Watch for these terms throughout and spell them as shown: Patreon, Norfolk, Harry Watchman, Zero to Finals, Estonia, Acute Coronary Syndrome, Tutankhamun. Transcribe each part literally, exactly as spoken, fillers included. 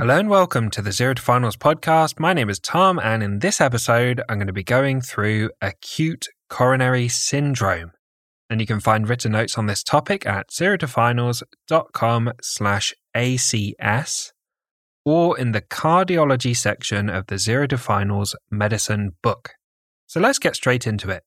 Hello and welcome to the Zero to Finals podcast. My name is Tom, and in this episode, I'm going to be going through acute coronary syndrome. And you can find written notes on this topic at zero to finals dot com slash A C S or in the cardiology section of the Zero to Finals medicine book. So let's get straight into it.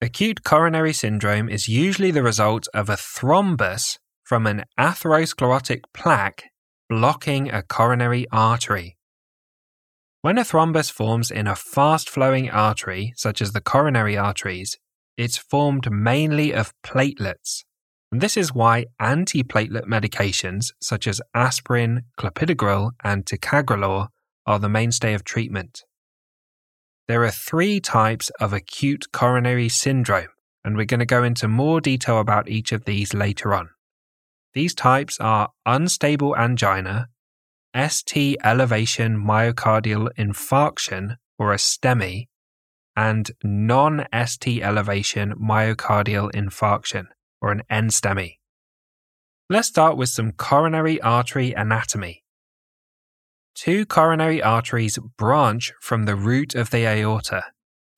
Acute coronary syndrome is usually the result of a thrombus from an atherosclerotic plaque blocking a coronary artery. When a thrombus forms in a fast-flowing artery, such as the coronary arteries, it's formed mainly of platelets. And this is why antiplatelet medications, such as aspirin, clopidogrel, and ticagrelor, are the mainstay of treatment. There are three types of acute coronary syndrome, and we're going to go into more detail about each of these later on. These types are unstable angina, S T elevation myocardial infarction, or a STEMI, and non-S T elevation myocardial infarction, or an N STEMI. Let's start with some coronary artery anatomy. Two coronary arteries branch from the root of the aorta,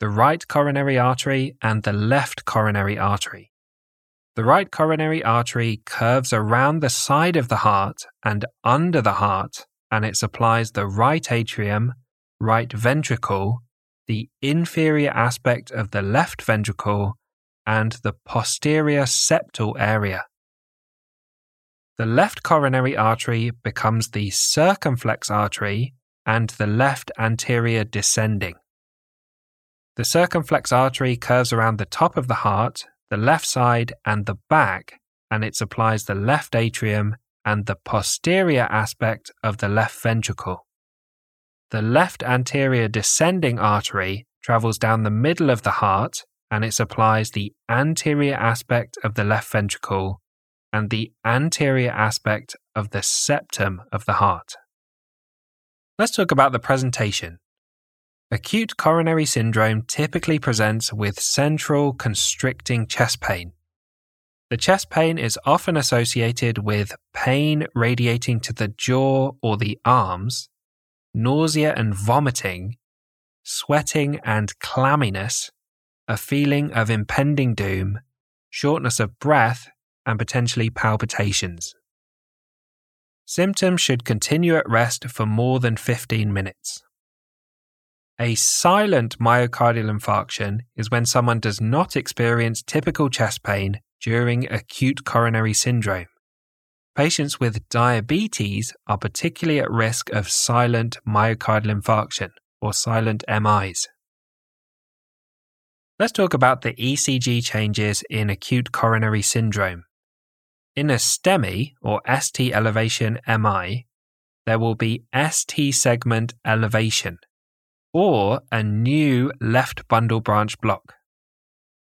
the right coronary artery and the left coronary artery. The right coronary artery curves around the side of the heart and under the heart, and it supplies the right atrium, right ventricle, the inferior aspect of the left ventricle, and the posterior septal area. The left coronary artery becomes the circumflex artery and the left anterior descending. The circumflex artery curves around the top of the heart, the left side and the back, and it supplies the left atrium and the posterior aspect of the left ventricle. The left anterior descending artery travels down the middle of the heart, and it supplies the anterior aspect of the left ventricle and the anterior aspect of the septum of the heart. Let's talk about the presentation. Acute coronary syndrome typically presents with central constricting chest pain. The chest pain is often associated with pain radiating to the jaw or the arms, nausea and vomiting, sweating and clamminess, a feeling of impending doom, shortness of breath, and potentially palpitations. Symptoms should continue at rest for more than fifteen minutes. A silent myocardial infarction is when someone does not experience typical chest pain during acute coronary syndrome. Patients with diabetes are particularly at risk of silent myocardial infarction, or silent M Is. Let's talk about the E C G changes in acute coronary syndrome. In a STEMI, or S T elevation M I, there will be S T segment elevation, or a new left bundle branch block.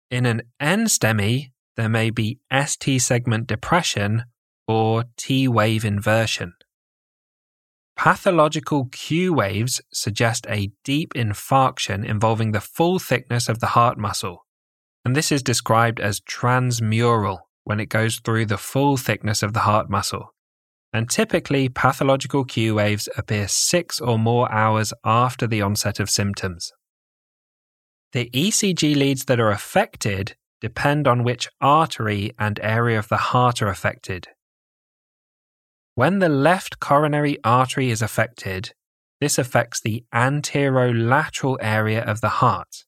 In an N STEMI, there may be S T segment depression or T wave inversion. Pathological Q waves suggest a deep infarction involving the full thickness of the heart muscle, and this is described as transmural when it goes through the full thickness of the heart muscle. And typically, pathological Q waves appear six or more hours after the onset of symptoms. The E C G leads that are affected depend on which artery and area of the heart are affected. When the left coronary artery is affected, this affects the anterolateral area of the heart,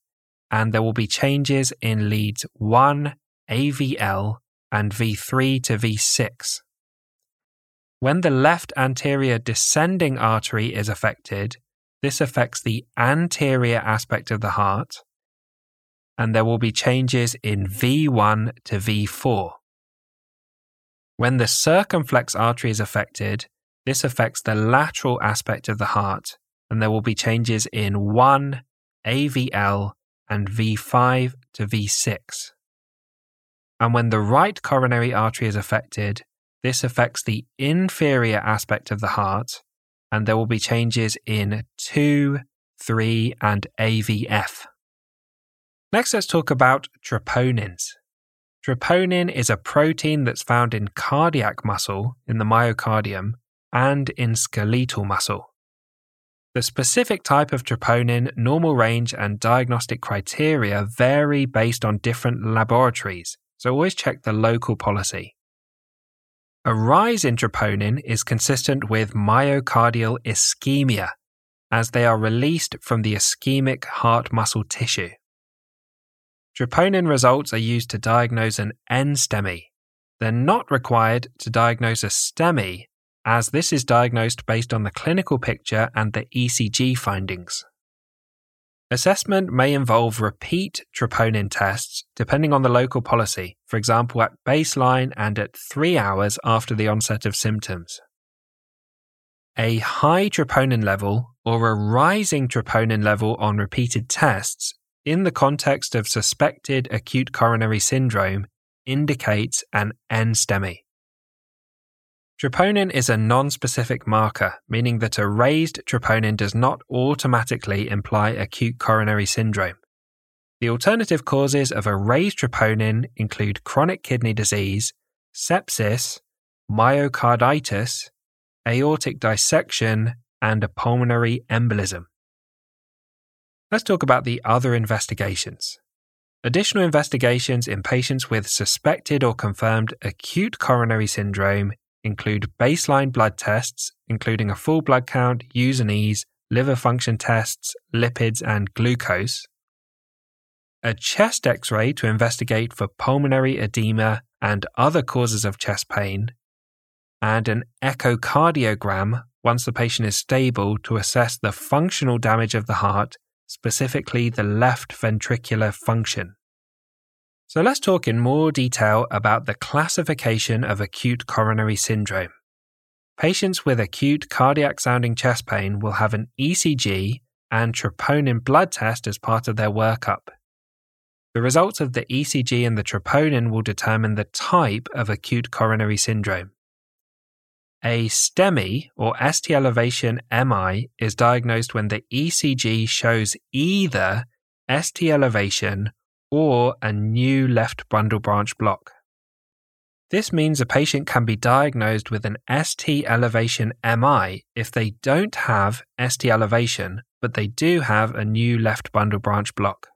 and there will be changes in leads one, A V L, and V three to V six. When the left anterior descending artery is affected, this affects the anterior aspect of the heart, and there will be changes in V one to V four. When the circumflex artery is affected, this affects the lateral aspect of the heart, and there will be changes in one, A V L, and V five to V six. And when the right coronary artery is affected, this affects the inferior aspect of the heart, and there will be changes in two, three, and A V F. Next, let's talk about troponins. Troponin is a protein that's found in cardiac muscle in the myocardium and in skeletal muscle. The specific type of troponin, normal range, and diagnostic criteria vary based on different laboratories, so always check the local policy. A rise in troponin is consistent with myocardial ischemia, as they are released from the ischemic heart muscle tissue. Troponin results are used to diagnose an N STEMI. They're not required to diagnose a STEMI, as this is diagnosed based on the clinical picture and the E C G findings. Assessment may involve repeat troponin tests depending on the local policy, for example at baseline and at three hours after the onset of symptoms. A high troponin level or a rising troponin level on repeated tests in the context of suspected acute coronary syndrome indicates an N STEMI. Troponin is a non-specific marker, meaning that a raised troponin does not automatically imply acute coronary syndrome. The alternative causes of a raised troponin include chronic kidney disease, sepsis, myocarditis, aortic dissection, and a pulmonary embolism. Let's talk about the other investigations. Additional investigations in patients with suspected or confirmed acute coronary syndrome include baseline blood tests, including a full blood count, U S Ns, liver function tests, lipids and glucose, a chest x-ray to investigate for pulmonary edema and other causes of chest pain, and an echocardiogram once the patient is stable to assess the functional damage of the heart, specifically the left ventricular function. So let's talk in more detail about the classification of acute coronary syndrome. Patients with acute cardiac sounding chest pain will have an E C G and troponin blood test as part of their workup. The results of the E C G and the troponin will determine the type of acute coronary syndrome. A STEMI or S T elevation M I is diagnosed when the E C G shows either S T elevation or a new left bundle branch block. This means a patient can be diagnosed with an S T elevation M I if they don't have S T elevation, but they do have a new left bundle branch block.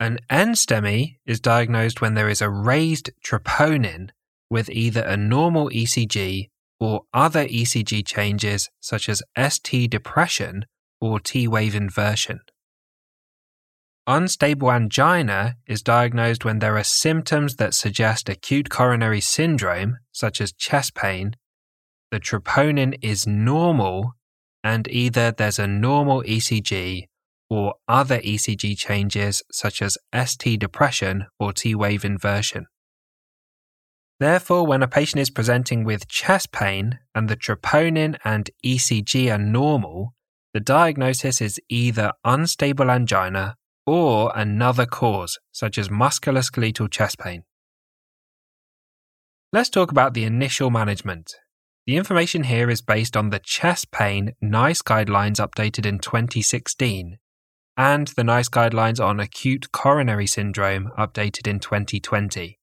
An N STEMI is diagnosed when there is a raised troponin with either a normal E C G or other E C G changes such as S T depression or T-wave inversion. Unstable angina is diagnosed when there are symptoms that suggest acute coronary syndrome, such as chest pain, the troponin is normal, and either there's a normal E C G or other E C G changes, such as S T depression or T-wave inversion. Therefore, when a patient is presenting with chest pain and the troponin and E C G are normal, the diagnosis is either unstable angina or another cause, such as musculoskeletal chest pain. Let's talk about the initial management. The information here is based on the chest pain NICE guidelines updated in twenty sixteen and the NICE guidelines on acute coronary syndrome updated in twenty twenty.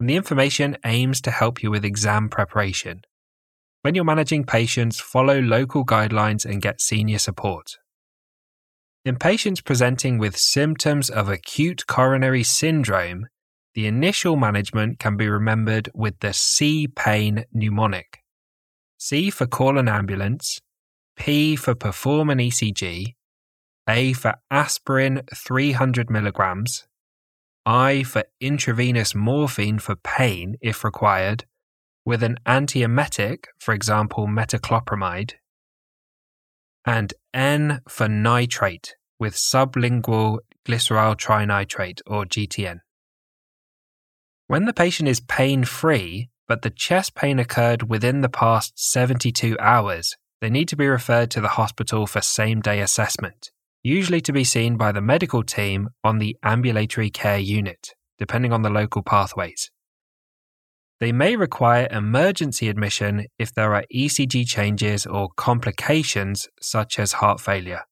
And the information aims to help you with exam preparation. When you're managing patients, follow local guidelines and get senior support. In patients presenting with symptoms of acute coronary syndrome, the initial management can be remembered with the C-PAIN mnemonic. C for call an ambulance, P for perform an E C G, A for aspirin three hundred milligrams, I for intravenous morphine for pain if required, with an antiemetic, for example metoclopramide, and N for nitrate with sublingual glycerol trinitrate or G T N. When the patient is pain-free, but the chest pain occurred within the past seventy-two hours, they need to be referred to the hospital for same-day assessment, usually to be seen by the medical team on the ambulatory care unit, depending on the local pathways. They may require emergency admission if there are E C G changes or complications such as heart failure.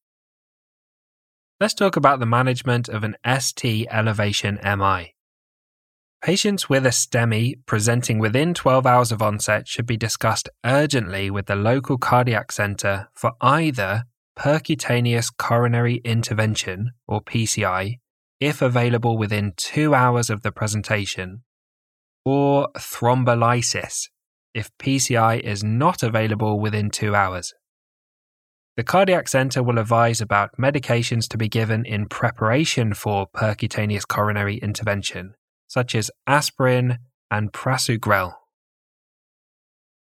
Let's talk about the management of an S T elevation M I. Patients with a STEMI presenting within twelve hours of onset should be discussed urgently with the local cardiac centre for either percutaneous coronary intervention, or P C I, if available within two hours of the presentation, or thrombolysis, if P C I is not available within two hours. The cardiac centre will advise about medications to be given in preparation for percutaneous coronary intervention, such as aspirin and prasugrel.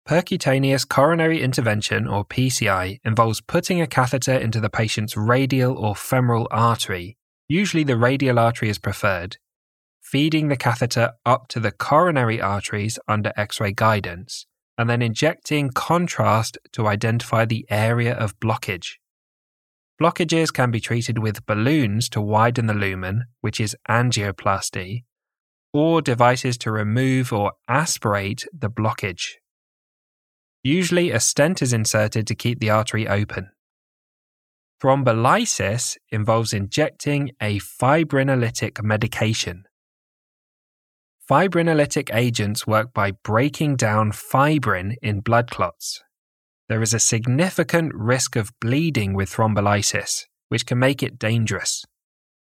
Percutaneous coronary intervention, or P C I, involves putting a catheter into the patient's radial or femoral artery, usually the radial artery is preferred, feeding the catheter up to the coronary arteries under X-ray guidance, and then injecting contrast to identify the area of blockage. Blockages can be treated with balloons to widen the lumen, which is angioplasty, or devices to remove or aspirate the blockage. Usually a stent is inserted to keep the artery open. Thrombolysis involves injecting a fibrinolytic medication. Fibrinolytic agents work by breaking down fibrin in blood clots. There is a significant risk of bleeding with thrombolysis, which can make it dangerous.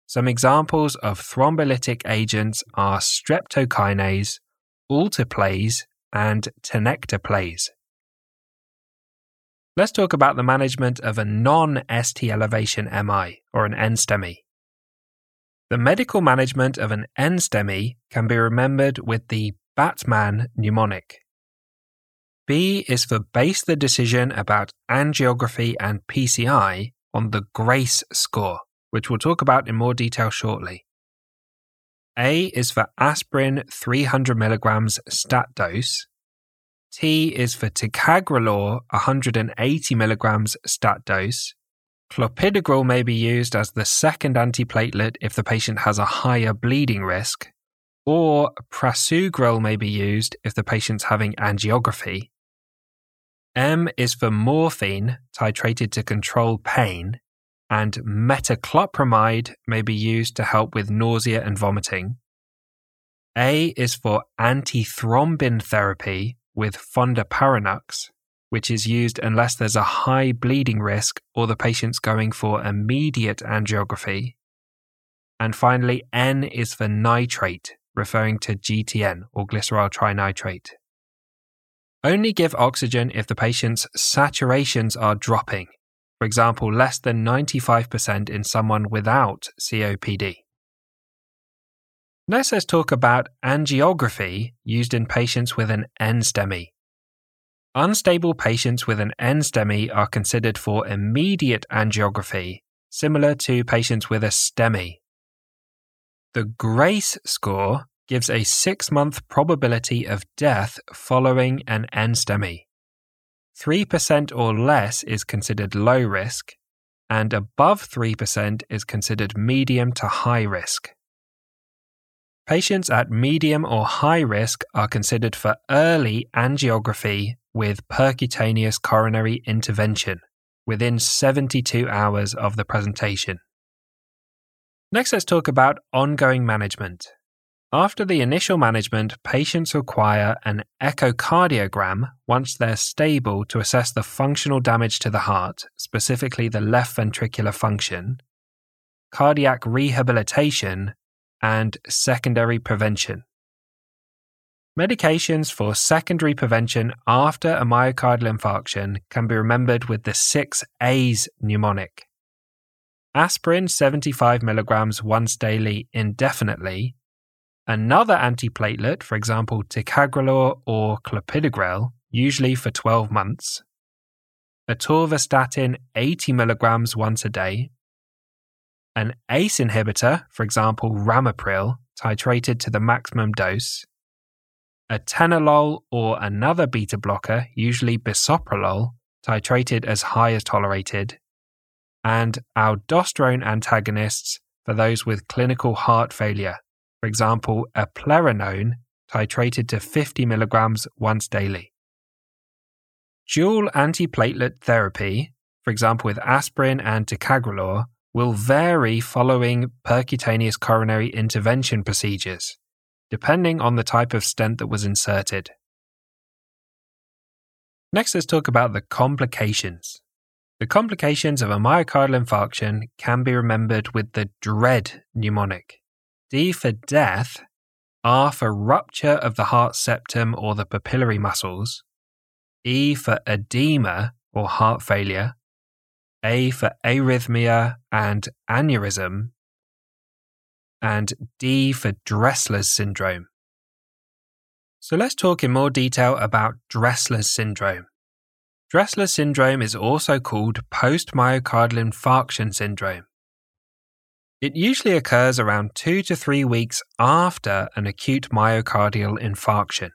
Some examples of thrombolytic agents are streptokinase, alteplase, and tenecteplase. Let's talk about the management of a non-S T elevation M I, or an N STEMI. The medical management of an N STEMI can be remembered with the Batman mnemonic. B is for base the decision about angiography and P C I on the GRACE score, which we'll talk about in more detail shortly. A is for aspirin three hundred milligrams stat dose. T is for ticagrelor one hundred eighty milligrams stat dose. Clopidogrel may be used as the second antiplatelet if the patient has a higher bleeding risk, or prasugrel may be used if the patient's having angiography. M is for morphine, titrated to control pain, and metoclopramide may be used to help with nausea and vomiting. A is for antithrombin therapy with fondaparinux, which is used unless there's a high bleeding risk or the patient's going for immediate angiography. And finally, N is for nitrate, referring to G T N, or glycerol trinitrate. Only give oxygen if the patient's saturations are dropping, for example, less than ninety-five percent in someone without C O P D. Next, let's talk about angiography used in patients with an N STEMI. Unstable patients with an N STEMI are considered for immediate angiography, similar to patients with a STEMI. The GRACE score gives a six-month probability of death following an N STEMI. three percent or less is considered low risk, and above three percent is considered medium to high risk. Patients at medium or high risk are considered for early angiography with percutaneous coronary intervention within seventy-two hours of the presentation. Next, let's talk about ongoing management. After the initial management, patients require an echocardiogram once they're stable to assess the functional damage to the heart, specifically the left ventricular function, cardiac rehabilitation, and secondary prevention. Medications for secondary prevention after a myocardial infarction can be remembered with the six A's mnemonic. Aspirin seventy-five milligrams once daily indefinitely, another antiplatelet, for example ticagrelor or clopidogrel, usually for twelve months, atorvastatin eighty milligrams once a day, an A C E inhibitor, for example ramipril, titrated to the maximum dose, atenolol or another beta blocker, usually bisoprolol, titrated as high as tolerated, and aldosterone antagonists for those with clinical heart failure, for example eplerenone, titrated to fifty milligrams once daily. Dual antiplatelet therapy, for example with aspirin and ticagrelor, will vary following percutaneous coronary intervention procedures, depending on the type of stent that was inserted. Next, let's talk about the complications. The complications of a myocardial infarction can be remembered with the DREAD mnemonic. D for death, R for rupture of the heart septum or the papillary muscles, E for edema or heart failure, A for arrhythmia and aneurysm, and D for Dressler's syndrome. So let's talk in more detail about Dressler's syndrome. Dressler's syndrome is also called post-myocardial infarction syndrome. It usually occurs around two to three weeks after an acute myocardial infarction.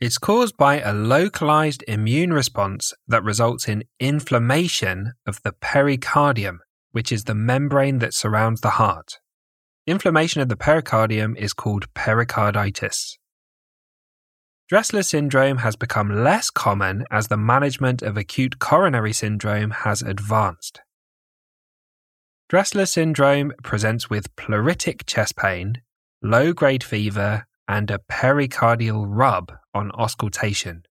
It's caused by a localized immune response that results in inflammation of the pericardium, which is the membrane that surrounds the heart. Inflammation of the pericardium is called pericarditis. Dressler syndrome has become less common as the management of acute coronary syndrome has advanced. Dressler syndrome presents with pleuritic chest pain, low-grade fever, and a pericardial rub on auscultation.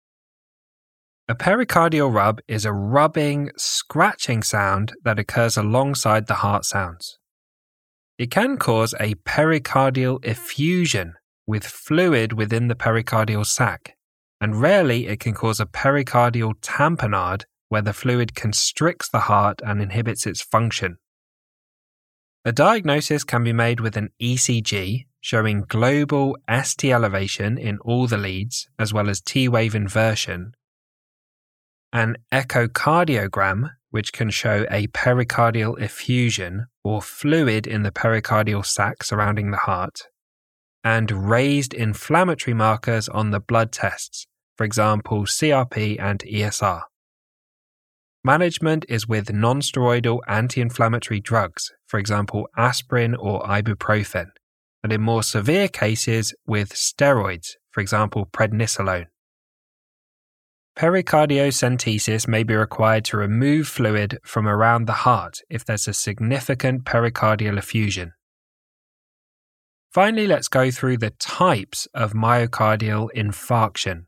A pericardial rub is a rubbing, scratching sound that occurs alongside the heart sounds. It can cause a pericardial effusion with fluid within the pericardial sac, and rarely it can cause a pericardial tamponade where the fluid constricts the heart and inhibits its function. A diagnosis can be made with an E C G showing global S T elevation in all the leads as well as T-wave inversion, an echocardiogram which can show a pericardial effusion or fluid in the pericardial sac surrounding the heart, and raised inflammatory markers on the blood tests, for example C R P and E S R. Management is with nonsteroidal anti-inflammatory drugs, for example aspirin or ibuprofen, and in more severe cases with steroids, for example prednisolone. Pericardiocentesis may be required to remove fluid from around the heart if there's a significant pericardial effusion. Finally, let's go through the types of myocardial infarction.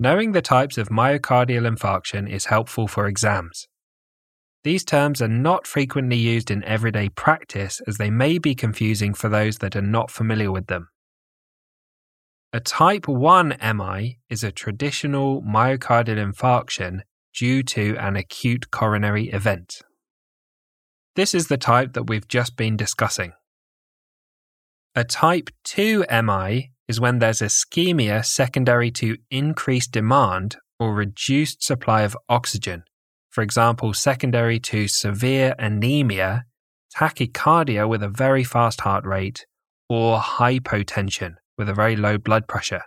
Knowing the types of myocardial infarction is helpful for exams. These terms are not frequently used in everyday practice as they may be confusing for those that are not familiar with them. A type one M I is a traditional myocardial infarction due to an acute coronary event. This is the type that we've just been discussing. A type two M I is when there's ischemia secondary to increased demand or reduced supply of oxygen, for example secondary to severe anemia, tachycardia with a very fast heart rate, or hypotension with a very low blood pressure.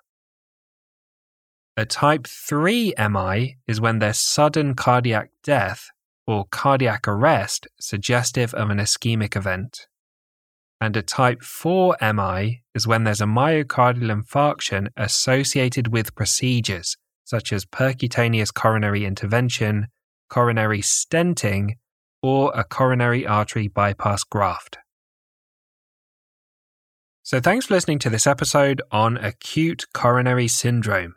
A type three M I is when there's sudden cardiac death or cardiac arrest suggestive of an ischemic event. And a type four M I is when there's a myocardial infarction associated with procedures such as percutaneous coronary intervention, coronary stenting, or a coronary artery bypass graft. So thanks for listening to this episode on acute coronary syndrome.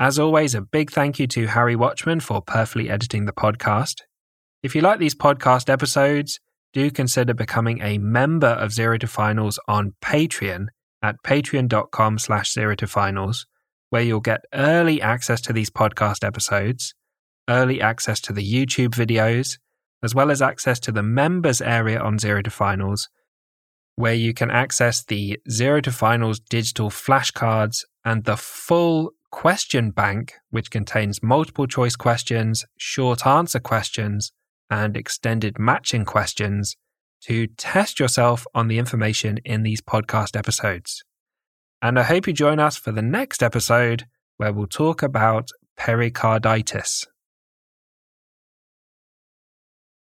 As always, a big thank you to Harry Watchman for perfectly editing the podcast. If you like these podcast episodes, do consider becoming a member of Zero to Finals on Patreon at patreon.com slash zero to finals, where you'll get early access to these podcast episodes, early access to the YouTube videos, as well as access to the members area on Zero to Finals, where you can access the Zero to Finals digital flashcards and the full question bank, which contains multiple choice questions, short answer questions, and extended matching questions to test yourself on the information in these podcast episodes. And I hope you join us for the next episode where we'll talk about pericarditis.